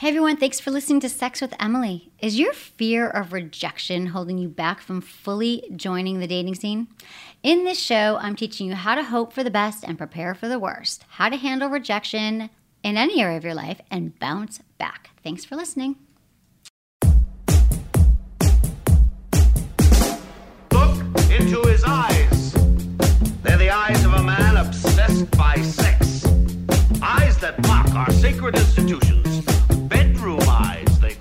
Hey everyone, thanks for listening to Sex with Emily. Is your fear of rejection holding you back from fully joining the dating scene? In this show, I'm teaching you how to hope for the best and prepare for the worst, how to handle rejection in any area of your life and bounce back. Thanks for listening. Look into his eyes. They're the eyes of a man obsessed by sex. Eyes that mock our sacred institutions.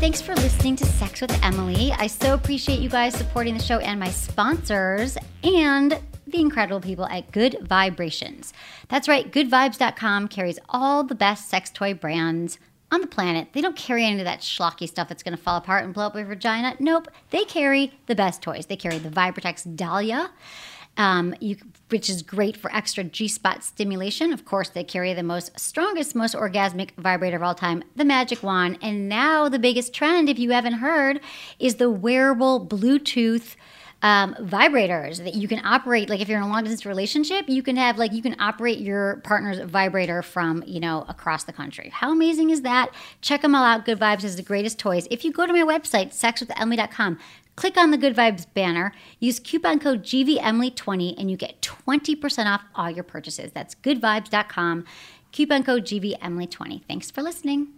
Thanks for listening to Sex with Emily. I so appreciate you guys supporting the show and my sponsors and the incredible people at Good Vibrations. That's right, Goodvibes.com carries all the best sex toy brands on the planet. They don't carry any of that schlocky stuff that's going to fall apart and blow up your vagina. Nope, they carry the best toys. They carry the Vibratex Dahlia, which is great for extra G-spot stimulation. Of course, they carry the most strongest, most orgasmic vibrator of all time, the Magic Wand. And now the biggest trend, if you haven't heard, is the wearable Bluetooth vibrators that you can operate. Like if you're in a long-distance relationship, you can have you can operate your partner's vibrator from, across the country. How amazing is that? Check them all out. Good Vibes is the greatest toys. If you go to my website, sexwithemily.com, click on the Good Vibes banner, use coupon code GVEmily20, and you get 20% off all your purchases. That's goodvibes.com, coupon code GVEmily20. Thanks for listening.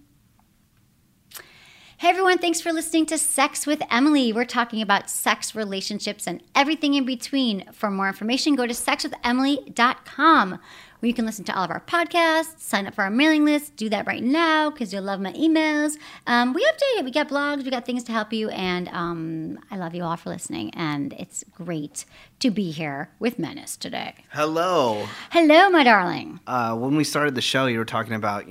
Hey everyone, thanks for listening to Sex with Emily. We're talking about sex, relationships, and everything in between. For more information, go to sexwithemily.com, where you can listen to all of our podcasts, sign up for our mailing list. Do that right now because you'll love my emails. We update it. We got blogs. We got things to help you. And I love you all for listening. And it's great to be here with Menace today. Hello. Hello, my darling. When we started the show, you were talking about,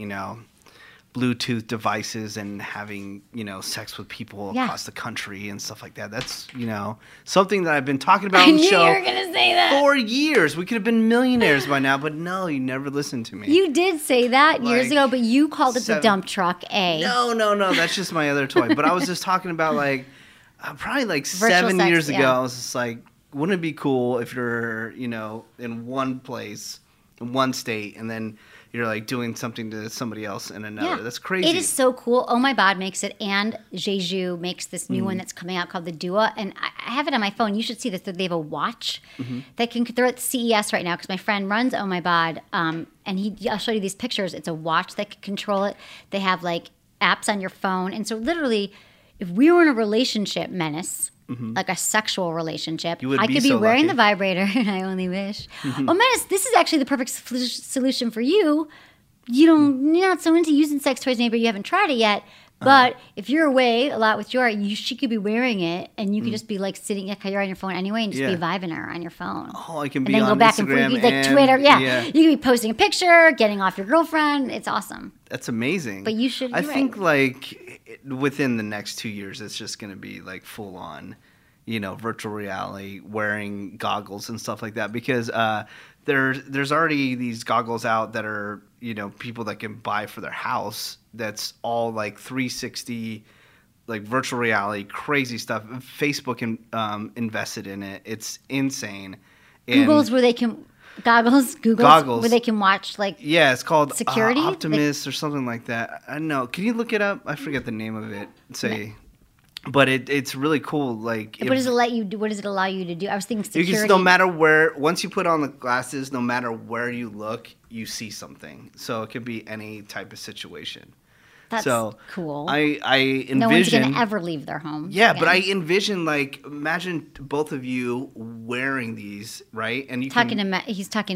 Bluetooth devices and having, sex with people across the country and stuff like that. That's, something that I've been talking about on the show for years. We could have been millionaires by now, but no, you never listened to me. You did say that years ago, but you called it the dump truck, eh? No. That's just my other toy. But I was just talking about probably virtual 7 years ago. I was just like, wouldn't it be cool if you're, in one place, in one state, and then you're doing something to somebody else in another. Yeah. That's crazy. It is so cool. OhMiBod makes it, and Jeju makes this new one that's coming out called the Dua. And I have it on my phone. You should see this. They have a watch that can. They're at CES right now because my friend runs OhMiBod, and I'll show you these pictures. It's a watch that can control it. They have apps on your phone, and so literally, if we were in a relationship, Menace. Like a sexual relationship, I could be so wearing the vibrator, and I only wish. Oh, Menace, this is actually the perfect solution for you. You're not so into using sex toys, maybe you haven't tried it yet. But if you're away a lot with she could be wearing it, and you could just be sitting. You're on your phone anyway, and just be vibing her on your phone. Oh, I can be. And then go back Instagram and Twitter. Yeah, you can be posting a picture, getting off your girlfriend. It's awesome. That's amazing. But you should. I think within the next 2 years, it's just going to be full on, virtual reality, wearing goggles and stuff like that because. There's already these goggles out that are, people that can buy for their house that's all 360, virtual reality, crazy stuff. Facebook invested in it. It's insane. And Google's where they can – goggles where they can watch yeah, it's called security Optimus or something like that. I don't know. Can you look it up? I forget the name of it. But it's really cool. What does it allow you to do? I was thinking security. No matter where, once you put on the glasses, no matter where you look, you see something. So it could be any type of situation. That's cool. I envision. No one's going to ever leave their home. Yeah, again. But I envision, imagine both of you wearing these, right? And he's talking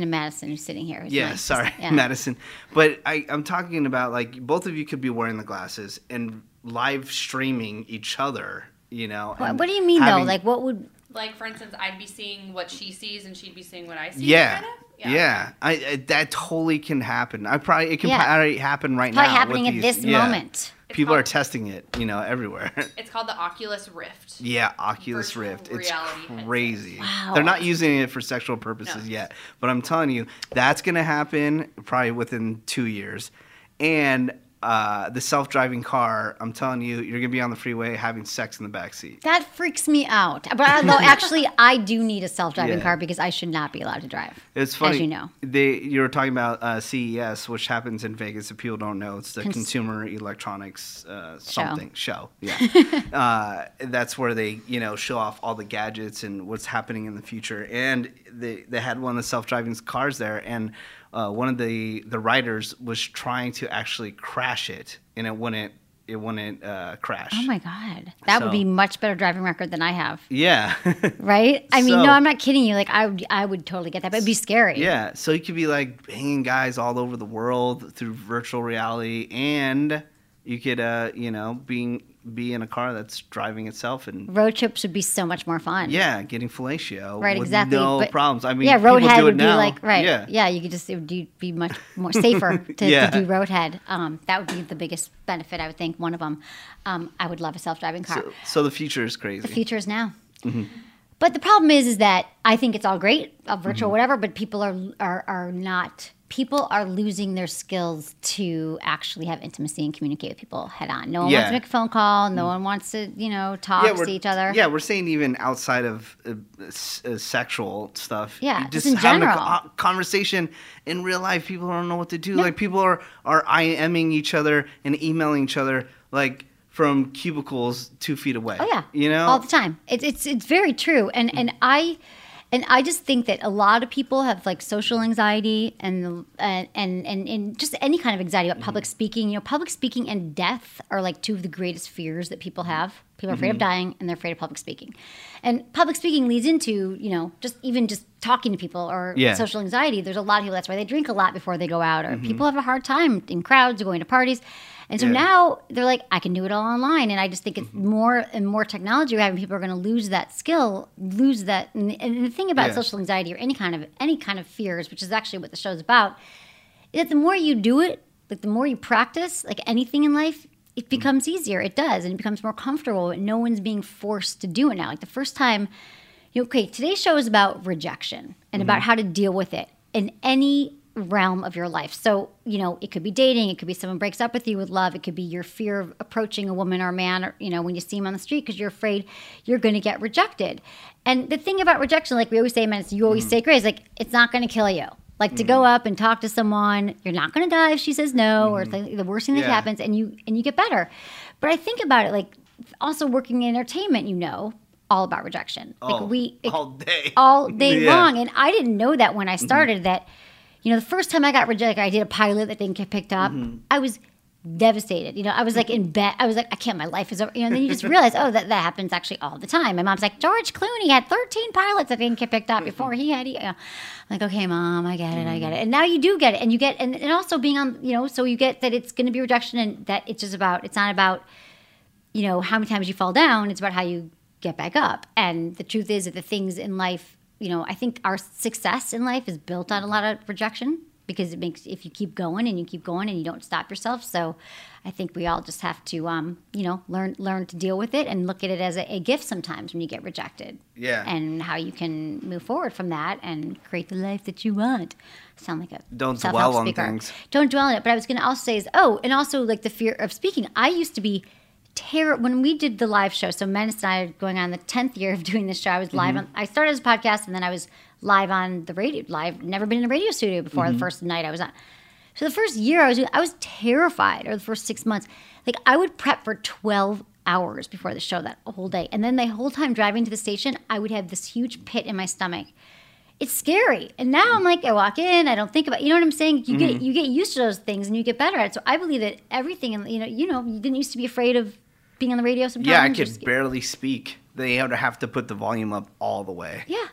to Madison, who's sitting here. Yeah, Madison. Sorry, yeah. Madison. But I'm talking about, both of you could be wearing the glasses and live streaming each other, What do you mean, though? What would... for instance, I'd be seeing what she sees and she'd be seeing what I see. Yeah. Kind of? Yeah. I that totally can happen. It can probably happen right now. It's probably happening at this moment. People are testing it, you know, everywhere. It's called the Oculus Rift. Yeah, Oculus Rift. It's crazy. Wow. They're not using it for sexual purposes yet. But I'm telling you, that's going to happen probably within 2 years. And the self-driving car, I'm telling you, you're going to be on the freeway having sex in the backseat. That freaks me out. But though, actually, I do need a self-driving car because I should not be allowed to drive. It's funny. As you know. You were talking about CES, which happens in Vegas. If people don't know, it's the Consumer Electronics Show. Yeah. That's where they, you know, show off all the gadgets and what's happening in the future. And they had one of the self-driving cars there, and one of the riders was trying to actually crash it, and it wouldn't crash. Oh, my God. That would be much better driving record than I have. Yeah. Right? I mean, no, I'm not kidding you. Like, I would totally get that, but it'd be scary. Yeah. So you could be, like, hanging guys all over the world through virtual reality, and you could, you know, be in a car that's driving itself, and road trips would be so much more fun. Yeah, getting fellatio, right? With exactly, no problems. I mean, yeah, roadhead would now be like, right? Yeah, yeah, you could just, it would be much more safer to do roadhead. That would be the biggest benefit, I would think. One of them. I would love a self-driving car. So the future is crazy. The future is now. Mm-hmm. But the problem is that I think it's all great, virtual, mm-hmm, whatever. But people are not. People are losing their skills to actually have intimacy and communicate with people head on. No one wants to make a phone call. No one wants to, you know, talk to each other. Yeah, we're saying even outside of sexual stuff. Yeah, just in having general. A conversation in real life, people don't know what to do. No. Like, people are IMing each other and emailing each other, like, from cubicles 2 feet away. Oh, yeah. You know? All the time. It's very true. And I just think that a lot of people have, like, social anxiety and just any kind of anxiety about public speaking. You know, public speaking and death are, like, two of the greatest fears that people have. People are afraid of dying, and they're afraid of public speaking. And public speaking leads into, you know, just talking to people or social anxiety. There's a lot of people, that's why they drink a lot before they go out, or people have a hard time in crowds or going to parties. And so now they're like, I can do it all online. And I just think it's more and more technology we're having. People are going to lose that skill, lose that. And the thing about social anxiety or any kind of fears, which is actually what the show's about, is that the more you do it, like the more you practice, like anything in life, it becomes easier. It does. And it becomes more comfortable. No one's being forced to do it now. Like the first time, you know, okay, today's show is about rejection and about how to deal with it in any realm of your life. So, you know, it could be dating, it could be someone breaks up with you with love, it could be your fear of approaching a woman or a man, or, you know, when you see him on the street because you're afraid you're going to get rejected. And the thing about rejection, like we always say, Menace, you always say, Grace, like, it's not going to kill you. Like, to go up and talk to someone, you're not going to die if she says no, or it's like the worst thing that happens, and you get better. But I think about it, like, also working in entertainment, you know, all about rejection. Oh, like all day long. And I didn't know that when I started that. You know, the first time I got rejected, I did a pilot that didn't get picked up. I was devastated. You know, I was like in bed. I was like, I can't, my life is over. You know, and then you just realize, oh, that happens actually all the time. My mom's like, George Clooney had 13 pilots that didn't get picked up before he had, you know. I'm like, okay, Mom, I get it. And now you do get it. And you get, and also being on, you know, so you get that it's going to be rejection, and that it's just about, it's not about, you know, how many times you fall down. It's about how you get back up. And the truth is that the things in life, you know, I think our success in life is built on a lot of rejection, because it makes, if you keep going and you keep going and you don't stop yourself. So I think we all just have to, you know, learn to deal with it and look at it as a gift sometimes when you get rejected. Yeah. And how you can move forward from that and create the life that you want. Sound like a don't dwell on things. Don't dwell on it. But I was going to also say is, oh, and also like the fear of speaking. I used to be when we did the live show, so Menace and I are going on the 10th year of doing this show. I was live on, I started as a podcast, and then I was live on the radio, never been in a radio studio before the first night I was on. So the first year I was terrified, or the first 6 months. Like, I would prep for 12 hours before the show, that whole day. And then the whole time driving to the station, I would have this huge pit in my stomach. It's scary. And now I'm like, I walk in, I don't think about, you know what I'm saying? You get used to those things and you get better at it. So I believe that everything, and you know, you didn't used to be afraid of being on the radio sometimes. Yeah, I could barely speak. They would have to put the volume up all the way. Yeah.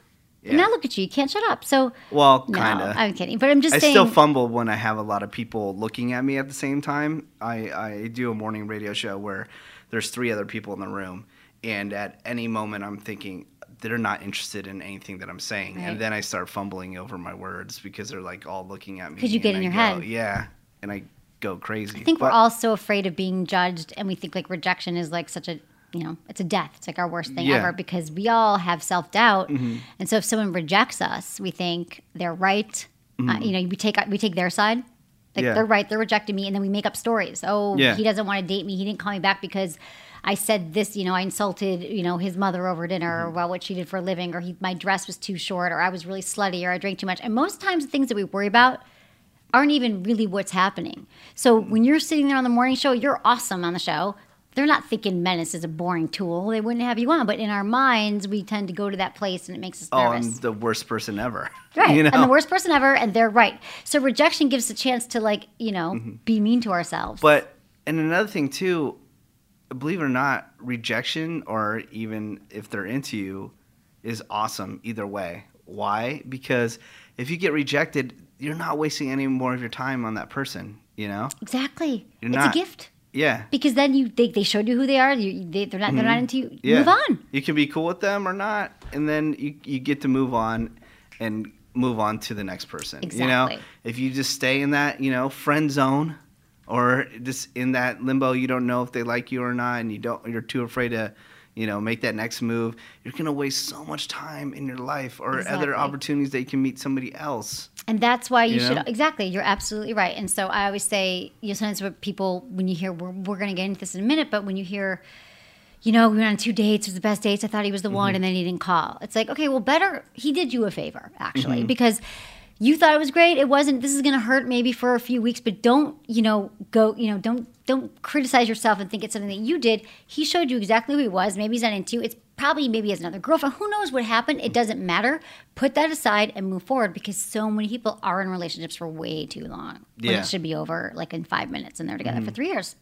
And now look at you. You can't shut up. So, well, kind of. No, I'm kidding. But I'm just saying. I still fumble when I have a lot of people looking at me at the same time. I do a morning radio show where there's 3 other people in the room. And at any moment I'm thinking, they're not interested in anything that I'm saying. Right. And then I start fumbling over my words because they're like all looking at me. Because you get in your head. Yeah. And I go crazy. I think we're all so afraid of being judged. And we think like rejection is like such a, you know, it's a death. It's like our worst thing ever because we all have self-doubt. Mm-hmm. And so if someone rejects us, we think they're right. Mm-hmm. You know, we take their side. Like they're right. They're rejecting me. And then we make up stories. Oh, he doesn't want to date me. He didn't call me back because I said this, you know, I insulted, you know, his mother over dinner or well, what she did for a living, or my dress was too short, or I was really slutty, or I drank too much. And most times the things that we worry about aren't even really what's happening. So when you're sitting there on the morning show, you're awesome on the show. They're not thinking Menace is a boring tool. They wouldn't have you on. But in our minds, we tend to go to that place and it makes us nervous. Oh, I'm the worst person ever. Right. You know? I'm the worst person ever and they're right. So rejection gives us a chance to like, you know, be mean to ourselves. But, and another thing too, believe it or not, rejection, or even if they're into you, is awesome either way. Why? Because if you get rejected, you're not wasting any more of your time on that person, you know? Exactly. It's a gift. Yeah. Because then they showed you who they are. They're not into you. Yeah. Move on. You can be cool with them or not, and then you get to move on and move on to the next person. Exactly. You know? If you just stay in that, you know, friend zone, or just in that limbo, you don't know if they like you or not, and you're too afraid to, you know, make that next move, you're going to waste so much time in your life or other opportunities that you can meet somebody else. And that's why you should, you're absolutely right. And so I always say, you know, sometimes what people, when you hear, we're going to get into this in a minute, but when you hear, you know, we went on 2 dates, it was the best dates, I thought he was the one, and then he didn't call. It's like, okay, well, better, he did you a favor, actually, because you thought it was great. It wasn't. This is going to hurt maybe for a few weeks, but don't, you know, go, you know, don't criticize yourself and think it's something that you did. He showed you exactly who he was. Maybe he's not into you. It's probably maybe he has another girlfriend. Who knows what happened? It doesn't matter. Put that aside and move forward, because so many people are in relationships for way too long. Yeah. When it should be over like in 5 minutes and they're together for 3 years.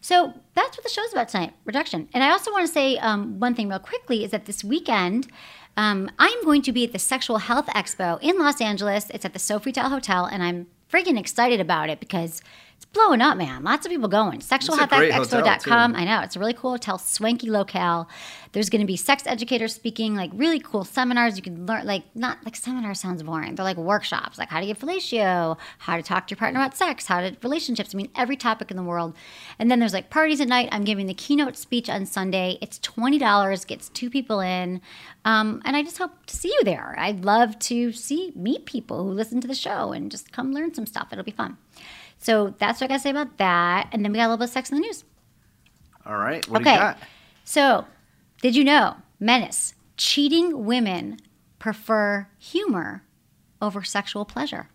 So that's what the show's about tonight, rejection. And I also want to say one thing real quickly is that this weekend, I'm going to be at the Sexual Health Expo in Los Angeles. It's at the Sophie Tell Hotel, and I'm freaking excited about it because it's blowing up, man. Lots of people going. SexualHealthExpo.com. I know. It's a really cool hotel, swanky locale. There's going to be sex educators speaking, like really cool seminars. You can learn, like, not like seminar sounds boring. They're like workshops, like how to get fellatio, how to talk to your partner about sex, how to relationships. I mean, every topic in the world. And then there's like parties at night. I'm giving the keynote speech on Sunday. It's $20, gets 2 people in. And I just hope to see you there. I'd love to meet people who listen to the show and just come learn some stuff. It'll be fun. So that's what I got to say about that. And then we got a little bit of sex in the news. All right. What do you got? So did you know, Menace, cheating women prefer humor over sexual pleasure?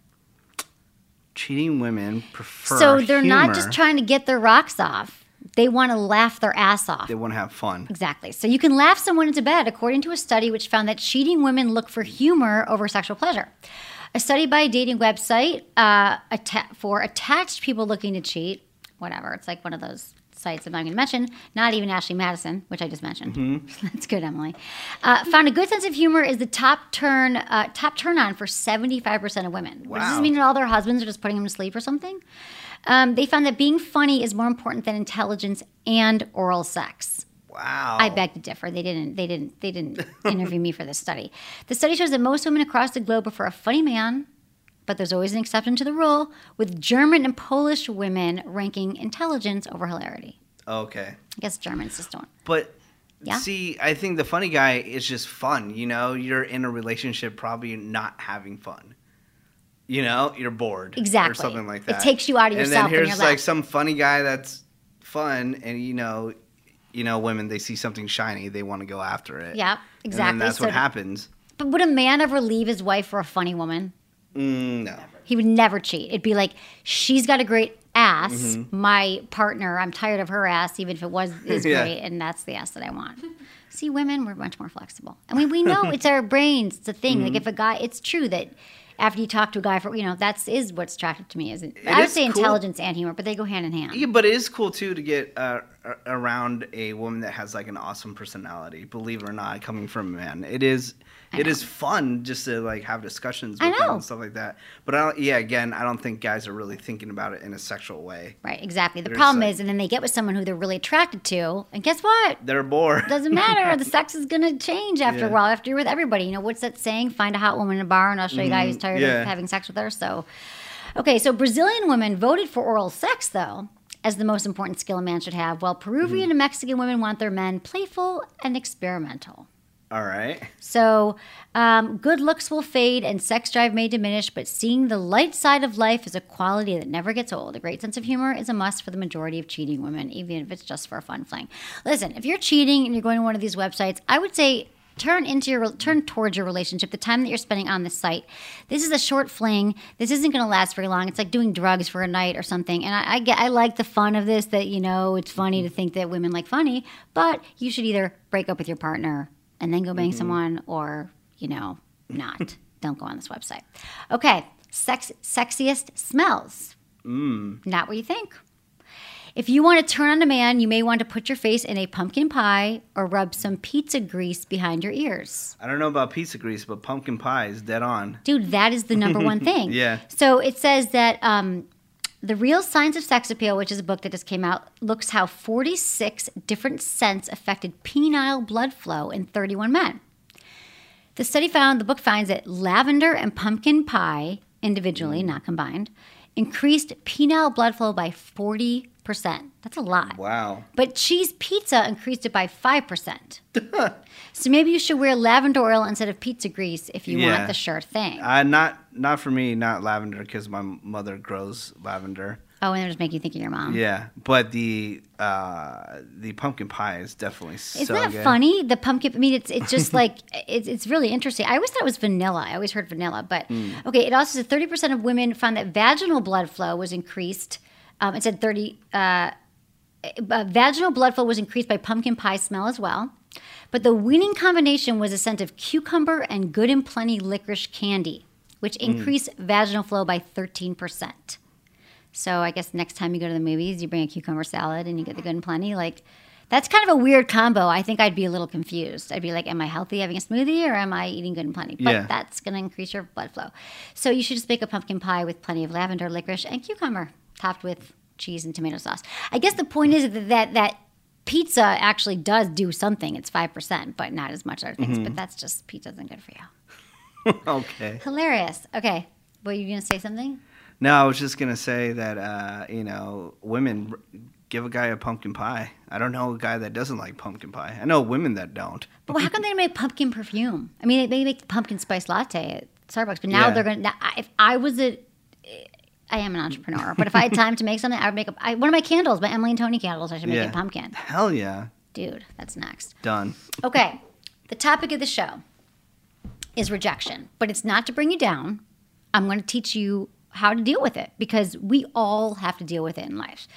Cheating women prefer humor. So they're not just trying to get their rocks off. They want to laugh their ass off. They want to have fun. Exactly. So you can laugh someone into bed, according to a study which found that cheating women look for humor over sexual pleasure. A study by a dating website for attached people looking to cheat, whatever. It's like one of those sites I'm not going to mention. Not even Ashley Madison, which I just mentioned. Mm-hmm. That's good, Emily. Found a good sense of humor is the top turn on for 75% of women. Wow. Does this mean that all their husbands are just putting them to sleep or something? They found that being funny is more important than intelligence and oral sex. Wow. I beg to differ. They didn't interview me for this study. The study shows that most women across the globe prefer a funny man, but there's always an exception to the rule, with German and Polish women ranking intelligence over hilarity. Okay. I guess Germans just don't. But see, I think the funny guy is just fun, you know? You're in a relationship probably not having fun. You know? You're bored. Exactly. Or something like that. It takes you out of yourself. And then here's like some funny guy that's fun and, you know, women, they see something shiny, they want to go after it. Yeah, exactly. And that's what happens. But would a man ever leave his wife for a funny woman? No. He would never cheat. It'd be like, she's got a great ass. Mm-hmm. My partner, I'm tired of her ass, even if it is great, and that's the ass that I want. See, women, we're much more flexible. I mean, we know it's our brains. It's a thing. Mm-hmm. Like if a guy, it's true that after you talk to a guy for, you know, that's what's attractive to me. Isn't it? I would say cool. Intelligence and humor, but they go hand in hand. Yeah, but it is cool too to get around a woman that has like an awesome personality, believe it or not, coming from a man. It is fun just to like have discussions with them and stuff like that. But I don't, again, I don't think guys are really thinking about it in a sexual way. Right, exactly. The problem is, and then they get with someone who they're really attracted to, and guess what? They're bored. It doesn't matter. The sex is going to change after a while, after you're with everybody. You know, what's that saying? Find a hot woman in a bar and I'll show you a guy who's tired of having sex with her. So, okay, so Brazilian women voted for oral sex, though, as the most important skill a man should have, while Peruvian and Mexican women want their men playful and experimental. All right. So good looks will fade and sex drive may diminish, but seeing the light side of life is a quality that never gets old. A great sense of humor is a must for the majority of cheating women, even if it's just for a fun fling. Listen, if you're cheating and you're going to one of these websites, I would say turn towards your relationship, the time that you're spending on this site. This is a short fling. This isn't going to last very long. It's like doing drugs for a night or something. And I like the fun of this, that, you know, it's funny to think that women like funny, but you should either break up with your partner and then go bang someone, or, you know, not. Don't go on this website. Okay, sexiest smells. Not what you think. If you want to turn on a man, you may want to put your face in a pumpkin pie or rub some pizza grease behind your ears. I don't know about pizza grease, but pumpkin pie is dead on. Dude, that is the number one thing. Yeah. So it says that The Real Signs of Sex Appeal, which is a book that just came out, looks how 46 different scents affected penile blood flow in 31 men. The book finds that lavender and pumpkin pie, individually, not combined, increased penile blood flow by 40%. That's a lot. Wow. But cheese pizza increased it by 5%. So maybe you should wear lavender oil instead of pizza grease if you want the sure thing. Not for me, not lavender, because my mother grows lavender. Oh, and it'll just make you think of your mom. Yeah, but the pumpkin pie is definitely Isn't that funny? The pumpkin, I mean, it's just like, it's really interesting. I always thought it was vanilla. I always heard vanilla, but okay, it also says 30% of women found that vaginal blood flow was increased. It said vaginal blood flow was increased by pumpkin pie smell as well. But the winning combination was a scent of cucumber and good and plenty licorice candy, which increased vaginal flow by 13%. So I guess next time you go to the movies, you bring a cucumber salad and you get the good and plenty. Like, that's kind of a weird combo. I think I'd be a little confused. I'd be like, am I healthy having a smoothie, or am I eating good and plenty? But that's going to increase your blood flow. So you should just make a pumpkin pie with plenty of lavender, licorice, and cucumber, topped with cheese and tomato sauce. I guess the point is that pizza actually does do something. It's 5%, but not as much other things. But that's just, pizza isn't good for you. Okay. Hilarious. Okay. Were you going to say something? No, I was just going to say that, you know, women, give a guy a pumpkin pie. I don't know a guy that doesn't like pumpkin pie. I know women that don't. But how come they make pumpkin perfume? I mean, they make the pumpkin spice latte at Starbucks, but now they're going to, if I was I am an entrepreneur, but if I had time to make something, I would make one of my candles, my Emily and Tony candles, I should make a pumpkin. Hell yeah. Dude, that's next. Done. Okay. The topic of the show is rejection, but it's not to bring you down. I'm going to teach you how to deal with it, because we all have to deal with it in life.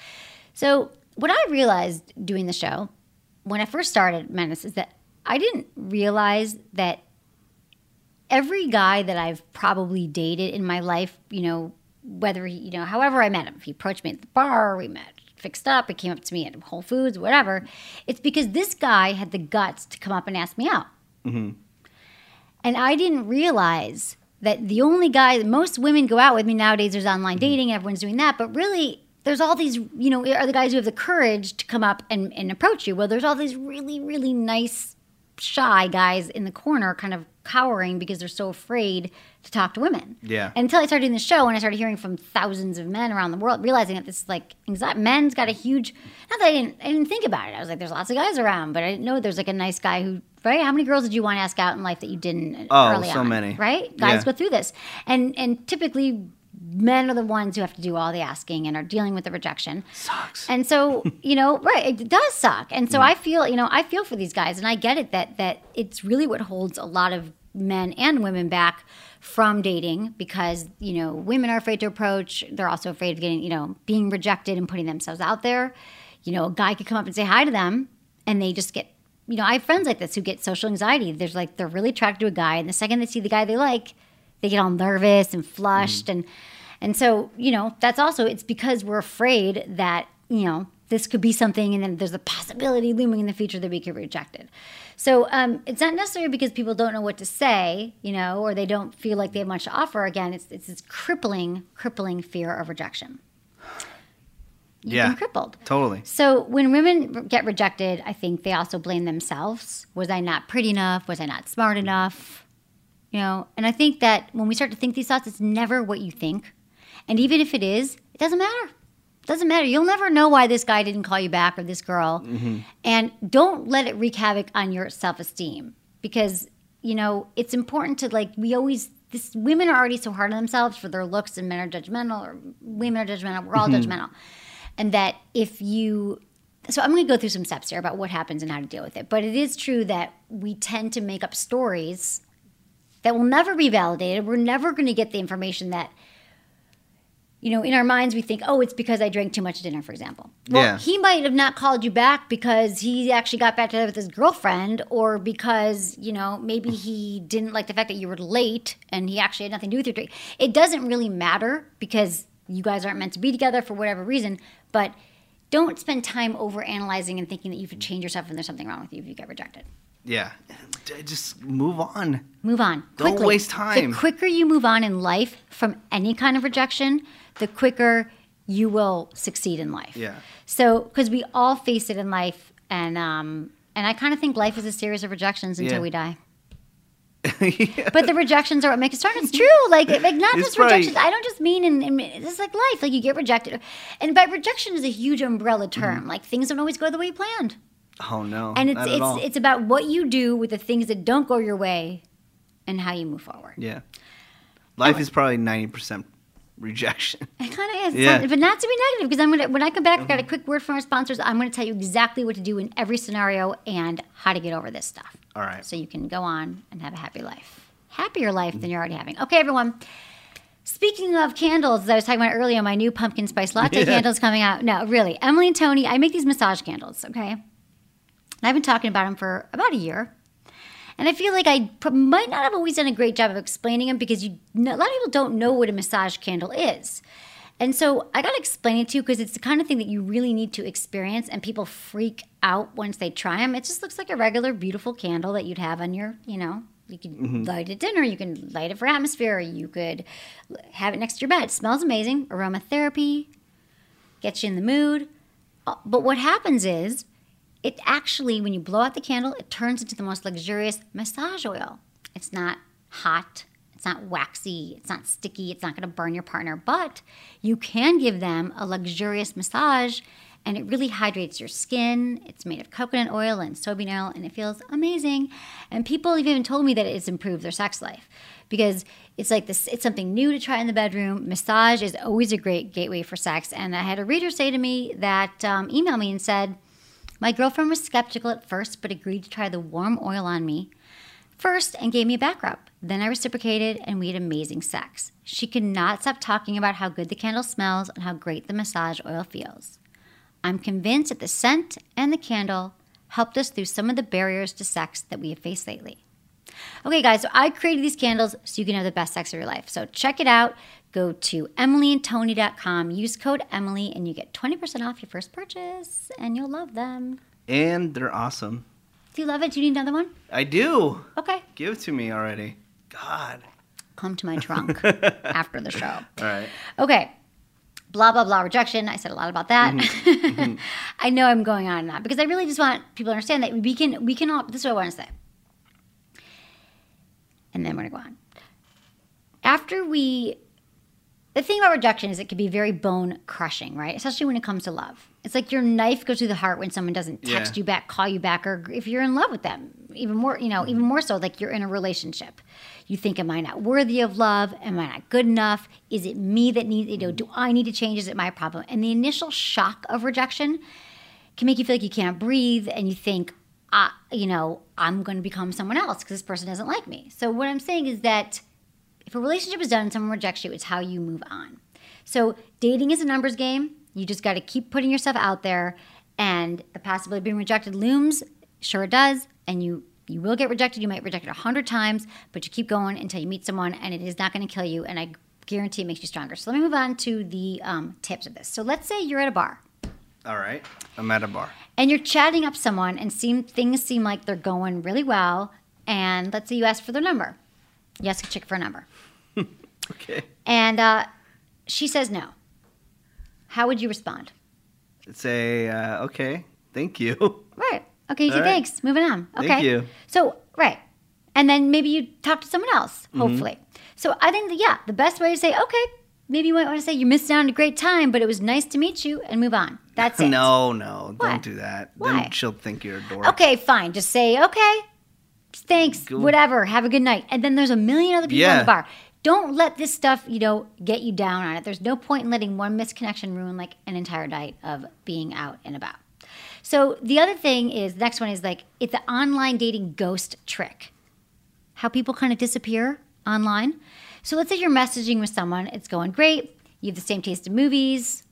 So what I realized doing the show when I first started Menace is that I didn't realize that every guy that I've probably dated in my life, you know, whether he, you know, however I met him, if he approached me at the bar, we met, fixed up, he came up to me at Whole Foods, whatever, it's because this guy had the guts to come up and ask me out. And I didn't realize that the only guy that most women go out with, me nowadays, there's online dating, everyone's doing that, but really there's all these, you know, are the guys who have the courage to come up and approach you. Well, there's all these really, really nice, shy guys in the corner kind of cowering because they're so afraid to talk to women. Yeah. And until I started doing the show and I started hearing from thousands of men around the world, realizing that this is like, men's got a huge, not that I didn't think about it. I was like, there's lots of guys around, but I didn't know there's like a nice guy who, right? How many girls did you want to ask out in life that you didn't early on? Oh, so many. Right? Guys go through this. And typically men are the ones who have to do all the asking and are dealing with the rejection. Sucks. And so, you know, right, it does suck. And so I feel for these guys, and I get it that it's really what holds a lot of men and women back from dating, because, you know, women are afraid to approach. They're also afraid of getting, you know, being rejected and putting themselves out there. You know, a guy could come up and say hi to them, and they just get, you know, I have friends like this who get social anxiety. There's like, they're really attracted to a guy, and the second they see the guy they like, they get all nervous and flushed. And so, you know, that's also, it's because we're afraid that, you know, this could be something, and then there's a possibility looming in the future that we could reject it. So it's not necessarily because people don't know what to say, you know, or they don't feel like they have much to offer. Again, it's this crippling fear of rejection. You've been crippled. Totally. So when women get rejected, I think they also blame themselves. Was I not pretty enough? Was I not smart enough? You know, and I think that when we start to think these thoughts, it's never what you think. And even if it is, it doesn't matter. It doesn't matter. You'll never know why this guy didn't call you back or this girl. Mm-hmm. And don't let it wreak havoc on your self-esteem, because, you know, it's important to, like, we always, this, women are already so hard on themselves for their looks, and men are judgmental, or women are judgmental. We're all judgmental. And that if you, so I'm going to go through some steps here about what happens and how to deal with it. But it is true that we tend to make up stories that will never be validated. We're never going to get the information that, you know, in our minds we think, oh, it's because I drank too much at dinner, for example. Well, he might have not called you back because he actually got back together with his girlfriend, or because, you know, maybe he didn't like the fact that you were late and he actually had nothing to do with your drink. It doesn't really matter, because you guys aren't meant to be together for whatever reason. But don't spend time overanalyzing and thinking that you could change yourself and there's something wrong with you if you get rejected. Yeah. Just move on. Move on. Don't waste time. The quicker you move on in life from any kind of rejection, the quicker you will succeed in life. Yeah. So, because we all face it in life. And I kind of think life is a series of rejections until we die. But the rejections are what make us turn. It's true. Like not it's just probably, rejections. I don't just mean in it's like life. Like, you get rejected. And by rejection is a huge umbrella term. Like, things don't always go the way you planned. Oh no. And it's about what you do with the things that don't go your way and how you move forward. Yeah. Life is probably 90% rejection. It kind of is. Yeah. But not to be negative, because when I come back, I got a quick word from our sponsors. I'm going to tell you exactly what to do in every scenario and how to get over this stuff. All right. So you can go on and have a happy life. Happier life than you're already having. Okay, everyone. Speaking of candles, as I was talking about earlier, my new pumpkin spice latte candle's coming out. No, really. Emily and Tony, I make these massage candles, okay? And I've been talking about them for about a year. And I feel like I might not have always done a great job of explaining them, because a lot of people don't know what a massage candle is. And so I got to explain it to you, because it's the kind of thing that you really need to experience, and people freak out once they try them. It just looks like a regular beautiful candle that you'd have on your, you know, you could light at dinner, you can light it for atmosphere, or you could have it next to your bed. It smells amazing. Aromatherapy gets you in the mood. But what happens is, it actually, when you blow out the candle, it turns into the most luxurious massage oil. It's not hot. It's not waxy. It's not sticky. It's not going to burn your partner. But you can give them a luxurious massage, and it really hydrates your skin. It's made of coconut oil and soybean oil, and it feels amazing. And people have even told me that it's improved their sex life, because it's like this. It's something new to try in the bedroom. Massage is always a great gateway for sex. And I had a reader say to me that emailed me and said, my girlfriend was skeptical at first, but agreed to try the warm oil on me first and gave me a back rub. Then I reciprocated, and we had amazing sex. She could not stop talking about how good the candle smells and how great the massage oil feels. I'm convinced that the scent and the candle helped us through some of the barriers to sex that we have faced lately. Okay, guys, so I created these candles so you can have the best sex of your life. So check it out. Go to emilyandtony.com, use code Emily, and you get 20% off your first purchase, and you'll love them. And they're awesome. Do you love it? Do you need another one? I do. Okay. Give it to me already. God. Come to my trunk after the show. All right. Okay. Blah, blah, blah, rejection. I said a lot about that. Mm-hmm. I know I'm going on and on, because I really just want people to understand that we can all, this is what I want to say. And then we're going to go on. The thing about rejection is it can be very bone-crushing, right? Especially when it comes to love. It's like your knife goes through the heart when someone doesn't text you back, call you back, or if you're in love with them. Even more, you know, even more so, like, you're in a relationship. You think, am I not worthy of love? Am I not good enough? Is it me that needs, you know, do I need to change? Is it my problem? And the initial shock of rejection can make you feel like you can't breathe, and you think, you know, I'm going to become someone else because this person doesn't like me. So what I'm saying is that if a relationship is done and someone rejects you, it's how you move on. So dating is a numbers game. You just got to keep putting yourself out there, and the possibility of being rejected looms. Sure it does. And you will get rejected. You might reject it 100 times, but you keep going until you meet someone, and it is not going to kill you. And I guarantee it makes you stronger. So let me move on to the tips of this. So let's say you're at a bar. All right. I'm at a bar. And you're chatting up someone and things seem like they're going really well. And let's say you ask for their number. You ask a chick for a number. Okay. And she says no. How would you respond? Say, okay, thank you. Right. Okay, you say thanks. Moving on. Okay. Thank you. So, right. And then maybe you talk to someone else, hopefully. Mm-hmm. So I think that, yeah, the best way to say, okay, maybe you might want to say you missed out on a great time, but it was nice to meet you, and move on. That's it. No, what? Don't do that. Why? Then she'll think you're a dork. Okay, fine. Just say, okay, thanks, cool. Whatever, have a good night. And then there's a million other people in the bar. Don't let this stuff, get you down on it. There's no point in letting one misconnection ruin, an entire night of being out and about. So the other thing is, the next one is, it's the online dating ghost trick. How people kind of disappear online. So let's say you're messaging with someone. It's going great. You have the same taste in movies.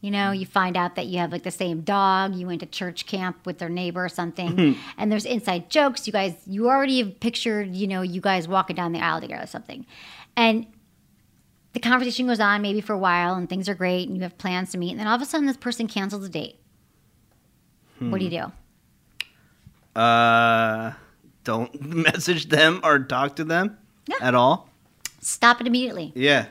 You find out that you have, the same dog. You went to church camp with their neighbor or something. And there's inside jokes. You already have pictured, you guys walking down the aisle together or something. And the conversation goes on maybe for a while, and things are great, and you have plans to meet. And then all of a sudden, this person cancels the date. What do you do? Don't message them or talk to them at all. Stop it immediately. Yeah.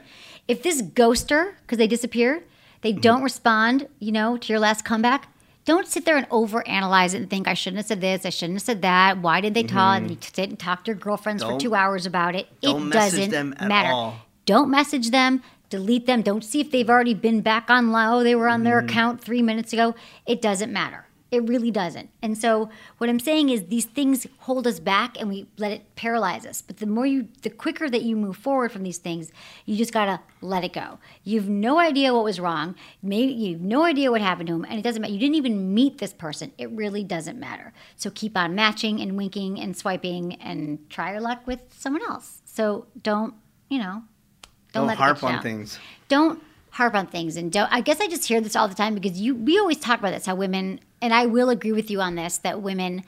If this ghoster, because they disappeared, they don't respond, to your last comeback, don't sit there and overanalyze it and think, I shouldn't have said this, I shouldn't have said that, why did they talk? And you sit and talk to your girlfriends for 2 hours about it. It doesn't matter. Don't message them. Delete them. Don't see if they've already been back on low. They were on their account 3 minutes ago. It doesn't matter. It really doesn't. And so what I'm saying is these things hold us back and we let it paralyze us. But the quicker that you move forward from these things, you just got to let it go. You've no idea what was wrong. Maybe you've no idea what happened to him. And it doesn't matter. You didn't even meet this person. It really doesn't matter. So keep on matching and winking and swiping and try your luck with someone else. So don't let it get you down. Don't harp on things. And I guess I just hear this all the time because we always talk about this, how women... And I will agree with you on this, that women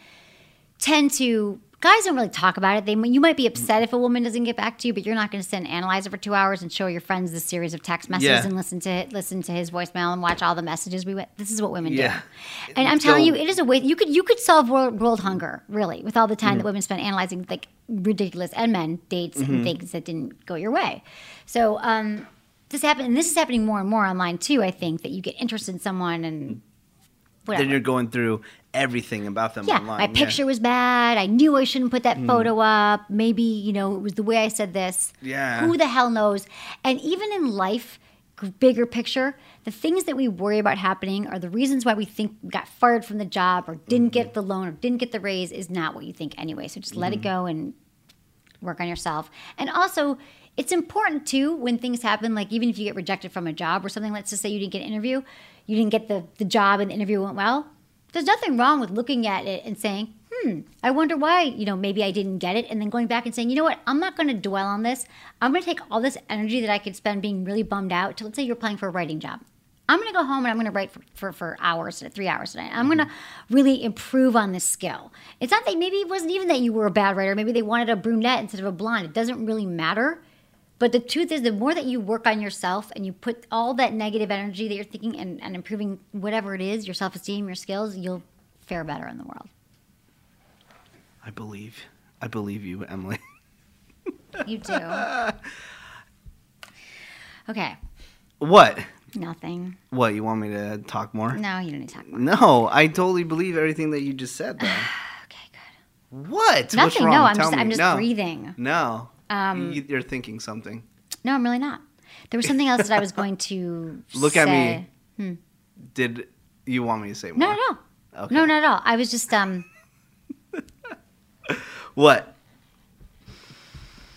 tend to – guys don't really talk about it. You might be upset if a woman doesn't get back to you, but you're not going to sit and analyze it for 2 hours and show your friends this series of text messages and listen to his voicemail and watch all the messages we – this is what women do. And I'm telling you, it is a way – you could solve world hunger, really, with all the time that women spend analyzing ridiculous – and men dates and things that didn't go your way. So this happened – and this is happening more and more online too, I think, that you get interested in someone and – whatever. Then you're going through everything about them online. My picture was bad. I knew I shouldn't put that photo up. Maybe, it was the way I said this. Yeah. Who the hell knows? And even in life, bigger picture, the things that we worry about happening are the reasons why we think we got fired from the job or didn't get the loan or didn't get the raise is not what you think anyway. So just let it go and work on yourself. And also... it's important, too, when things happen, even if you get rejected from a job or something, let's just say you didn't get an interview, you didn't get the job and the interview went well, there's nothing wrong with looking at it and saying, I wonder why, maybe I didn't get it, and then going back and saying, you know what, I'm not going to dwell on this. I'm going to take all this energy that I could spend being really bummed out to, let's say you're applying for a writing job. I'm going to go home and I'm going to write for hours, 3 hours a night. I'm going to really improve on this skill. It's not that maybe it wasn't even that you were a bad writer. Maybe they wanted a brunette instead of a blonde. It doesn't really matter. But the truth is, the more that you work on yourself and you put all that negative energy that you're thinking and improving whatever it is, your self-esteem, your skills, you'll fare better in the world. I believe you, Emily. You do. Okay. What? Nothing. What, you want me to talk more? No, you don't need to talk more. No, I totally believe everything that you just said, though. Okay, good. What? Nothing. What's wrong? No, I'm just breathing. No. You're thinking something. No, I'm really not. There was something else that I was going to Look say. At me. Did you want me to say more? No. Okay. No, not at all. I was just... What?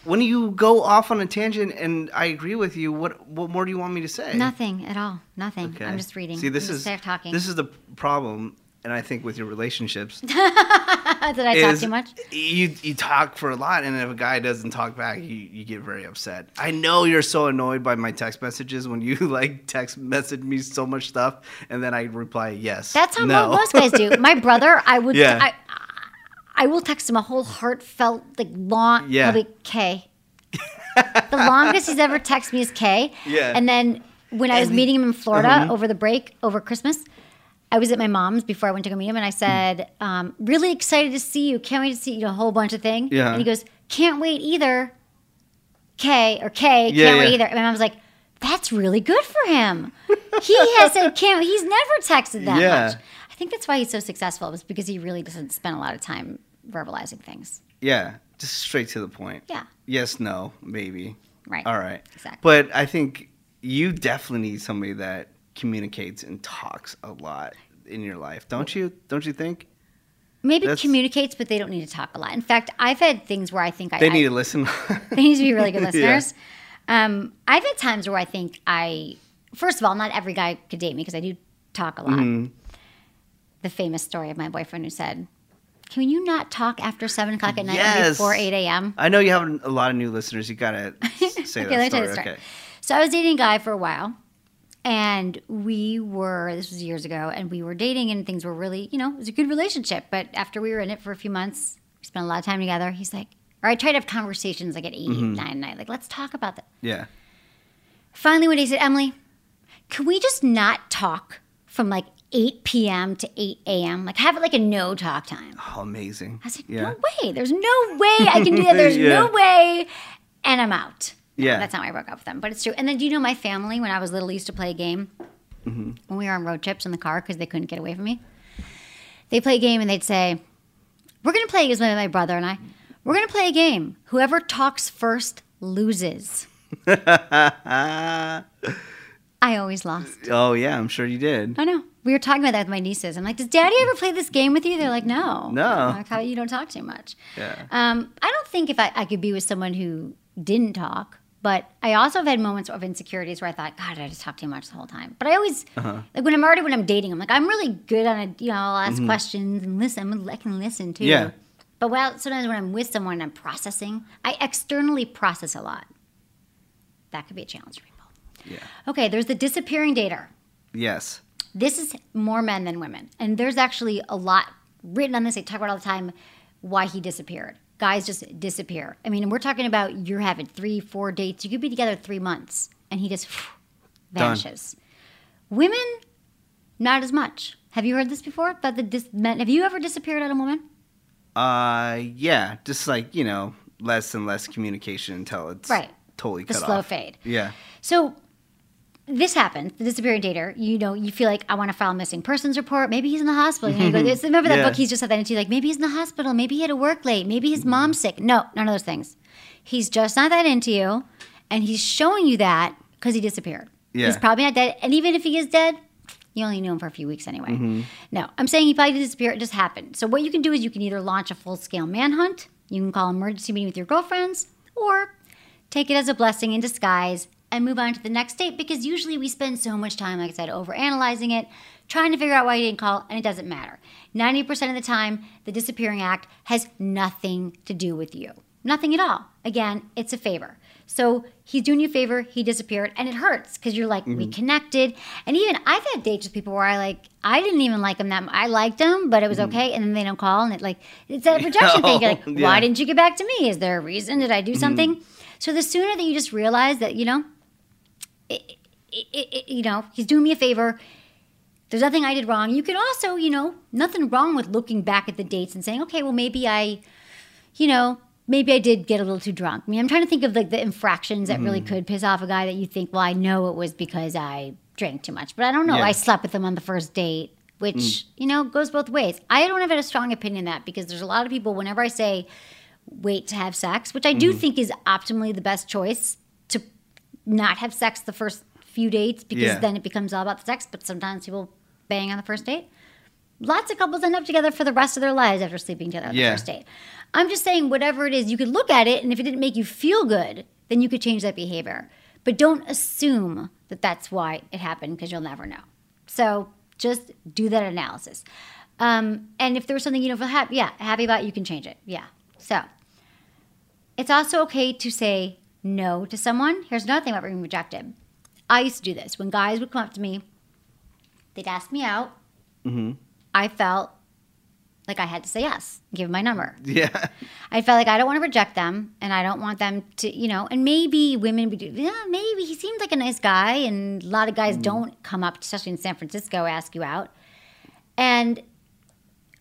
When you go off on a tangent and I agree with you, what more do you want me to say? Nothing at all. Nothing. Okay. I'm just reading. See, this is the problem, and I think with your relationships... Did I talk too much? You talk for a lot, and if a guy doesn't talk back, you get very upset. I know you're so annoyed by my text messages when you text message me so much stuff, and then I reply yes. That's how most guys do. My brother, I will text him a whole heartfelt long probably K. The longest he's ever texted me is K. Yeah. And then when I was meeting him in Florida over the break over Christmas. I was at my mom's before I went to go meet him, and I said, really excited to see you. Can't wait to see you. A whole bunch of things. Yeah. And he goes, can't wait either. Can't wait either. And my mom's like, that's really good for him. He has said, he's never texted that much. I think that's why he's so successful, was because he really doesn't spend a lot of time verbalizing things. Yeah. Just straight to the point. Yeah. Yes, no, maybe. Right. All right. Exactly. But I think you definitely need somebody that communicates and talks a lot in your life, don't you? Don't you think? Maybe communicates, but they don't need to talk a lot. In fact, I've had things where I think they need to listen. They need to be really good listeners. Yeah. I've had times where I think first of all, not every guy could date me because I do talk a lot. Mm-hmm. The famous story of my boyfriend who said, can you not talk after 7 o'clock at night or before 8 a.m.? I know you have a lot of new listeners. You got to say that story. Okay. So I was dating a guy for a while, and this was years ago, and we were dating, and things were really, it was a good relationship. But after we were in it for a few months, we spent a lot of time together. He's like, or I tried to have conversations like at 8, 9 at night. Like, let's talk about that. Yeah. Finally, one day he said, Emily, can we just not talk from like 8 p.m. to 8 a.m. Like, have it like a no talk time. Oh, amazing. I was like, no way. There's no way I can do that. There's no way. And I'm out. Yeah. That's not why I broke up with them, but it's true. And then, do you know my family, when I was little, used to play a game when we were on road trips in the car because they couldn't get away from me? They play a game and they'd say, we're going to play, as my brother and I, we're going to play a game. Whoever talks first loses. I always lost. Oh, yeah. I'm sure you did. I know. We were talking about that with my nieces. I'm like, does Daddy ever play this game with you? They're like, no. No. I'm like, you don't talk too much. Yeah. I don't think if I could be with someone who didn't talk, but I also have had moments of insecurities where I thought, God, I just talk too much the whole time. But I always, like when I'm dating, I'm like, I'm really good on it. I'll ask questions and listen. I can listen too. Yeah. But sometimes when I'm with someone and I'm processing, I externally process a lot. That could be a challenge for me. Yeah. Okay, there's the disappearing dater. Yes. This is more men than women. And there's actually a lot written on this. They talk about it all the time, why he disappeared. Guys just disappear. I mean, we're talking about you're having 3-4 dates. You could be together 3 months, and he just vanishes. Done. Women, not as much. Have you heard this before? About men? Have you ever disappeared on a woman? Yeah. Just like, less and less communication until it's totally cut off. The slow fade. Yeah. So this happens, the disappearing dater. You feel like, I want to file a missing persons report. Maybe he's in the hospital. Remember that book? He's just had that entity. Like, maybe he's in the hospital. Maybe he had to work late. Maybe his mom's sick. No, none of those things. He's just not that into you, and he's showing you that because he disappeared. Yeah. He's probably not dead. And even if he is dead, you only knew him for a few weeks anyway. Mm-hmm. No, I'm saying he probably disappeared. It just happened. So what you can do is you can either launch a full-scale manhunt, you can call an emergency meeting with your girlfriends, or take it as a blessing in disguise and move on to the next date, because usually we spend so much time, like I said, overanalyzing it, trying to figure out why you didn't call, and it doesn't matter. 90% of the time, the disappearing act has nothing to do with you. Nothing at all. Again, it's a favor. So he's doing you a favor, he disappeared, and it hurts because you're like, we connected. And even I've had dates with people where I didn't even like them that much. I liked them, but it was okay, and then they don't call, and it's that rejection thing. You're like, why didn't you get back to me? Is there a reason? Did I do something? So the sooner that you just realize that, he's doing me a favor. There's nothing I did wrong. You can also, nothing wrong with looking back at the dates and saying, okay, well, maybe I did get a little too drunk. I mean, I'm trying to think of like the infractions that really could piss off a guy that you think, well, I know it was because I drank too much, but I don't know. Yeah. I slept with him on the first date, which, goes both ways. I don't have a strong opinion that, because there's a lot of people, whenever I say wait to have sex, which I do think is optimally the best choice, not have sex the first few dates, because then it becomes all about the sex, but sometimes people bang on the first date. Lots of couples end up together for the rest of their lives after sleeping together on the first date. I'm just saying, whatever it is, you could look at it, and if it didn't make you feel good, then you could change that behavior. But don't assume that that's why it happened, because you'll never know. So just do that analysis. And if there was something you don't feel happy about, you can change it. Yeah. So it's also okay to say no to someone. Here's another thing about being rejected. I used to do this. When guys would come up to me, they'd ask me out. Mm-hmm. I felt like I had to say yes, give them my number. Yeah. I felt like I don't want to reject them, and I don't want them to, and maybe women would do, maybe he seemed like a nice guy, and a lot of guys don't come up, especially in San Francisco, ask you out. And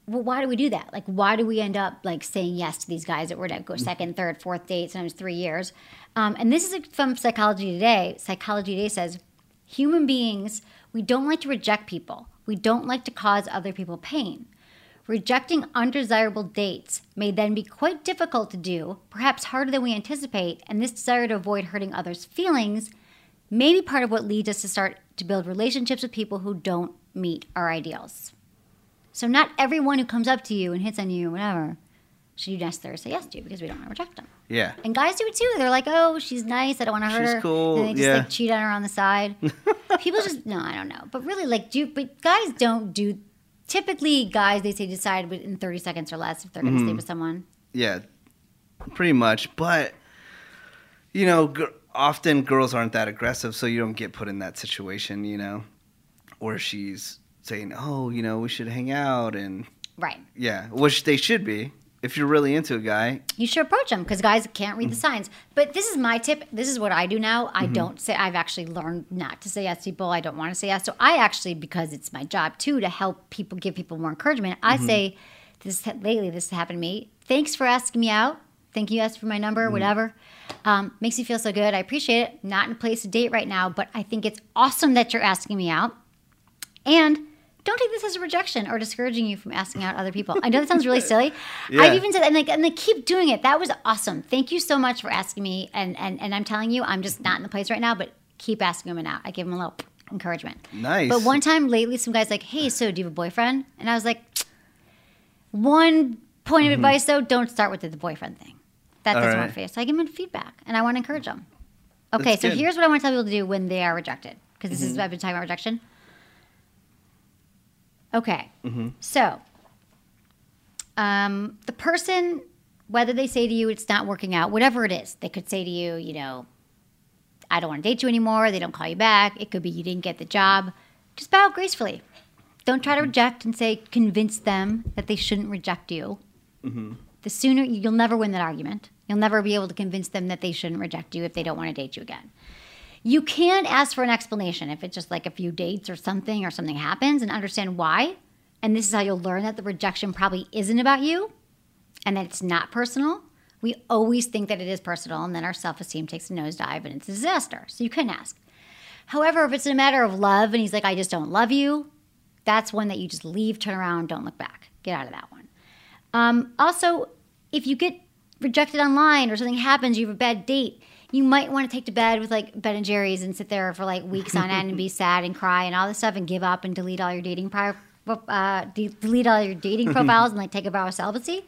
well, why do we do that? Like, why do we end up like saying yes to these guys that we're going to go second, third, fourth date, sometimes 3 years? And this is from Psychology Today. Psychology Today says, human beings, we don't like to reject people. We don't like to cause other people pain. Rejecting undesirable dates may then be quite difficult to do, perhaps harder than we anticipate, and this desire to avoid hurting others' feelings may be part of what leads us to start to build relationships with people who don't meet our ideals. So not everyone who comes up to you and hits on you, whatever, should you necessarily say yes to, because we don't want to reject them. Yeah. And guys do it too. They're like, oh, she's nice. I don't want to hurt her. She's cool. And they just like cheat on her on the side. People just, no, I don't know. But really, like, but guys don't do, typically guys, they say decide within 30 seconds or less if they're going to sleep with someone. Yeah, pretty much. But, you know, often girls aren't that aggressive, so you don't get put in that situation, you know, or she's saying, oh, you know, we should hang out and... Right. Yeah, which they should be. If you're really into a guy... You should approach him, because guys can't read the signs. But this is my tip. This is what I do now. I don't say... I've actually learned not to say yes to people. I don't want to say yes. So I actually, because it's my job, too, to help people, give people more encouragement, I say, this happened to me, thanks for asking me out. Thank you, yes, for my number, whatever. Makes me feel so good. I appreciate it. Not in a place to date right now, but I think it's awesome that you're asking me out. And... don't take this as a rejection or discouraging you from asking out other people. I know that sounds really silly. Yeah. I've even said, and they keep doing it. That was awesome. Thank you so much for asking me. And I'm telling you, I'm just not in the place right now, but keep asking women out. I give them a little encouragement. Nice. But one time lately, some guy's like, hey, so do you have a boyfriend? And I was like, one point of advice, though, don't start with the boyfriend thing. That doesn't work for you. So I give them feedback, and I want to encourage them. Okay, that's so good. Here's what I want to tell people to do when they are rejected, because this is what I've been talking about rejection. Okay, so the person, whether they say to you it's not working out, whatever it is, they could say to you, you know, I don't want to date you anymore. They don't call you back. It could be you didn't get the job. Just bow gracefully. Don't try to reject and say, convince them that they shouldn't reject you. The sooner, you'll never win that argument. You'll never be able to convince them that they shouldn't reject you if they don't want to date you again. You can ask for an explanation if it's just like a few dates or something happens, and understand why. And this is how you'll learn that the rejection probably isn't about you and that it's not personal. We always think that it is personal, and then our self-esteem takes a nosedive and it's a disaster. So you can ask. However, if it's a matter of love and he's like, I just don't love you, that's one that you just leave, turn around, don't look back. Get out of that one. Also, if you get rejected online or something happens, you have a bad date, you might want to take to bed with like Ben and Jerry's and sit there for like weeks on end and be sad and cry and all this stuff and give up and delete all your dating profiles and like take a vow of celibacy.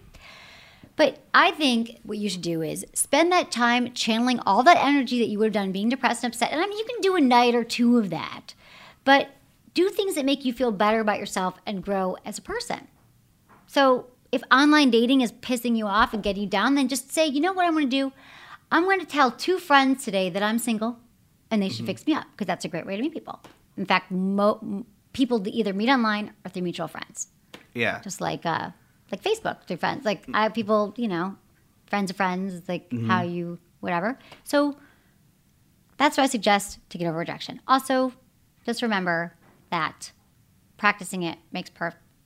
But I think what you should do is spend that time channeling all that energy that you would have done being depressed and upset. And I mean, you can do a night or two of that, but do things that make you feel better about yourself and grow as a person. So if online dating is pissing you off and getting you down, then just say, you know what I'm going to do? I'm going to tell 2 friends today that I'm single, and they should fix me up, because that's a great way to meet people. In fact, people either meet online or through mutual friends. Yeah. Just like Facebook, through friends. Like, I have people, you know, friends of friends, like how you, whatever. So that's what I suggest to get over rejection. Also, just remember that practicing it makes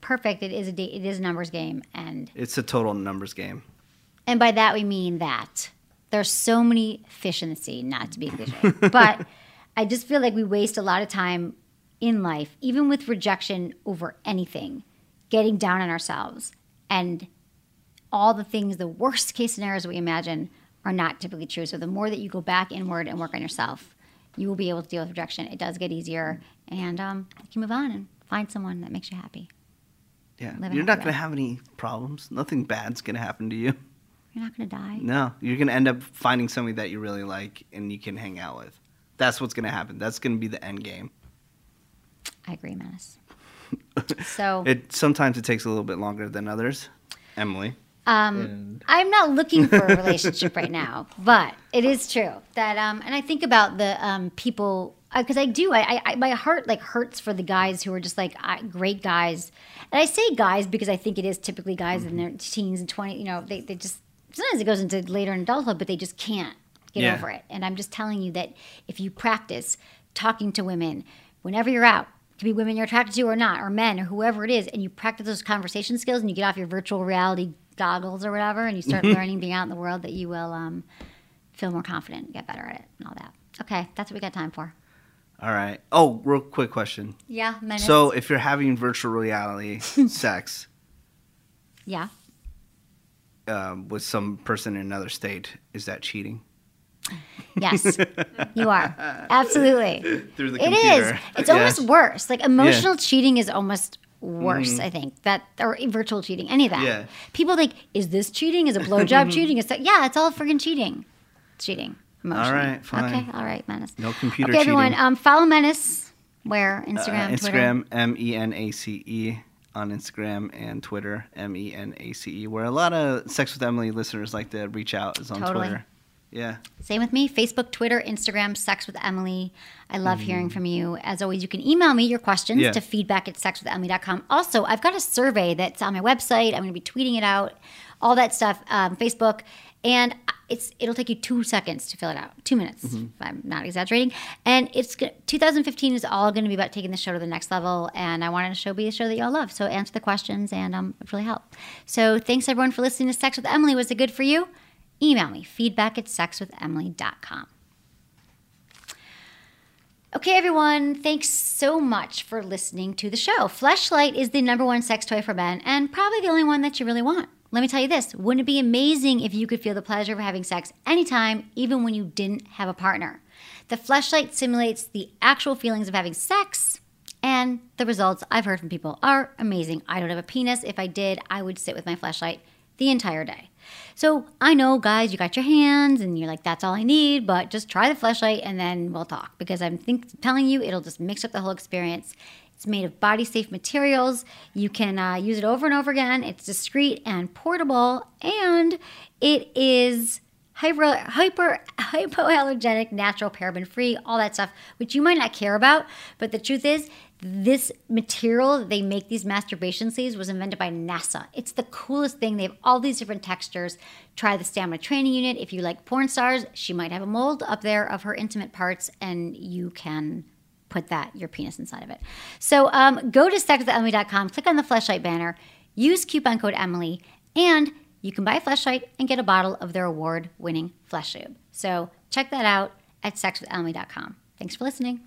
perfect. It is a numbers game. And it's a total numbers game. And by that, we mean that there's so many fish in the sea, not to be cliche. But I just feel like we waste a lot of time in life, even with rejection over anything, getting down on ourselves. And all the things, the worst case scenarios we imagine are not typically true. So the more that you go back inward and work on yourself, you will be able to deal with rejection. It does get easier. And you can move on and find someone that makes you happy. Yeah, you're not going to have any problems. Nothing bad's going to happen to you. You're not going to die. No, you're going to end up finding somebody that you really like and you can hang out with. That's what's going to happen. That's going to be the end game. I agree, Menace. So sometimes it takes a little bit longer than others, Emily. I'm not looking for a relationship right now, but it is true that and I think about the people, because I do. I my heart like hurts for the guys who are just like great guys, and I say guys because I think it is typically guys in their teens and 20s. You know, they just. Sometimes it goes into later in adulthood, but they just can't get over it. And I'm just telling you that if you practice talking to women whenever you're out, It could be women you're attracted to or not, or men or whoever it is, and you practice those conversation skills and you get off your virtual reality goggles or whatever, and you start learning being out in the world, that you will feel more confident and get better at it and all that. Okay, that's what we got time for. All right. Oh, real quick question. Yeah, Menace. So if you're having virtual reality sex. Yeah. With some person in another state, is that cheating? Yes, you are. Absolutely. Through the computer. It is. It's almost worse. Like emotional cheating is almost worse, I think, that, or virtual cheating, any of that. Yeah. People think, is this cheating? Is a blowjob cheating? It's like, yeah, it's all freaking cheating. It's cheating. Emotionally. All right, fine. Okay, all right, Menace. No computer cheating. Okay, everyone, follow Menace where? Instagram, Twitter? Instagram, M-E-N-A-C-E. On Instagram and Twitter, M-E-N-A-C-E, where a lot of Sex with Emily listeners like to reach out, is on Twitter. Yeah. Same with me. Facebook, Twitter, Instagram, Sex with Emily. I love hearing from you. As always, you can email me your questions to feedback@sexwithemily.com. Also, I've got a survey that's on my website. I'm going to be tweeting it out, all that stuff, Facebook. And it'll take you 2 seconds to fill it out, 2 minutes, if I'm not exaggerating. And 2015 is all going to be about taking the show to the next level. And I wanted the show to be a show that y'all love. So answer the questions, and it really helped. So thanks, everyone, for listening to Sex with Emily. Was it good for you? Email me, feedback@sexwithemily.com. Okay, everyone, thanks so much for listening to the show. Fleshlight is the #1 sex toy for men, and probably the only one that you really want. Let me tell you this, wouldn't it be amazing if you could feel the pleasure of having sex anytime, even when you didn't have a partner? The Fleshlight simulates the actual feelings of having sex, and the results I've heard from people are amazing. I don't have a penis. If I did, I would sit with my Fleshlight the entire day. So I know, guys, you got your hands, and you're like, that's all I need, but just try the Fleshlight, and then we'll talk, because I'm telling you, it'll just mix up the whole experience. It's made of body-safe materials. You can use it over and over again. It's discreet and portable, and it is hypoallergenic, natural, paraben-free, all that stuff, which you might not care about, but the truth is, this material that they make these masturbation sleeves was invented by NASA. It's the coolest thing. They have all these different textures. Try the stamina training unit. If you like porn stars, she might have a mold up there of her intimate parts, and you can put your penis inside of it. So go to sexwithemily.com, click on the Fleshlight banner, use coupon code Emily, and you can buy a Fleshlight and get a bottle of their award-winning Flesh Lube. So check that out at sexwithemily.com. Thanks for listening.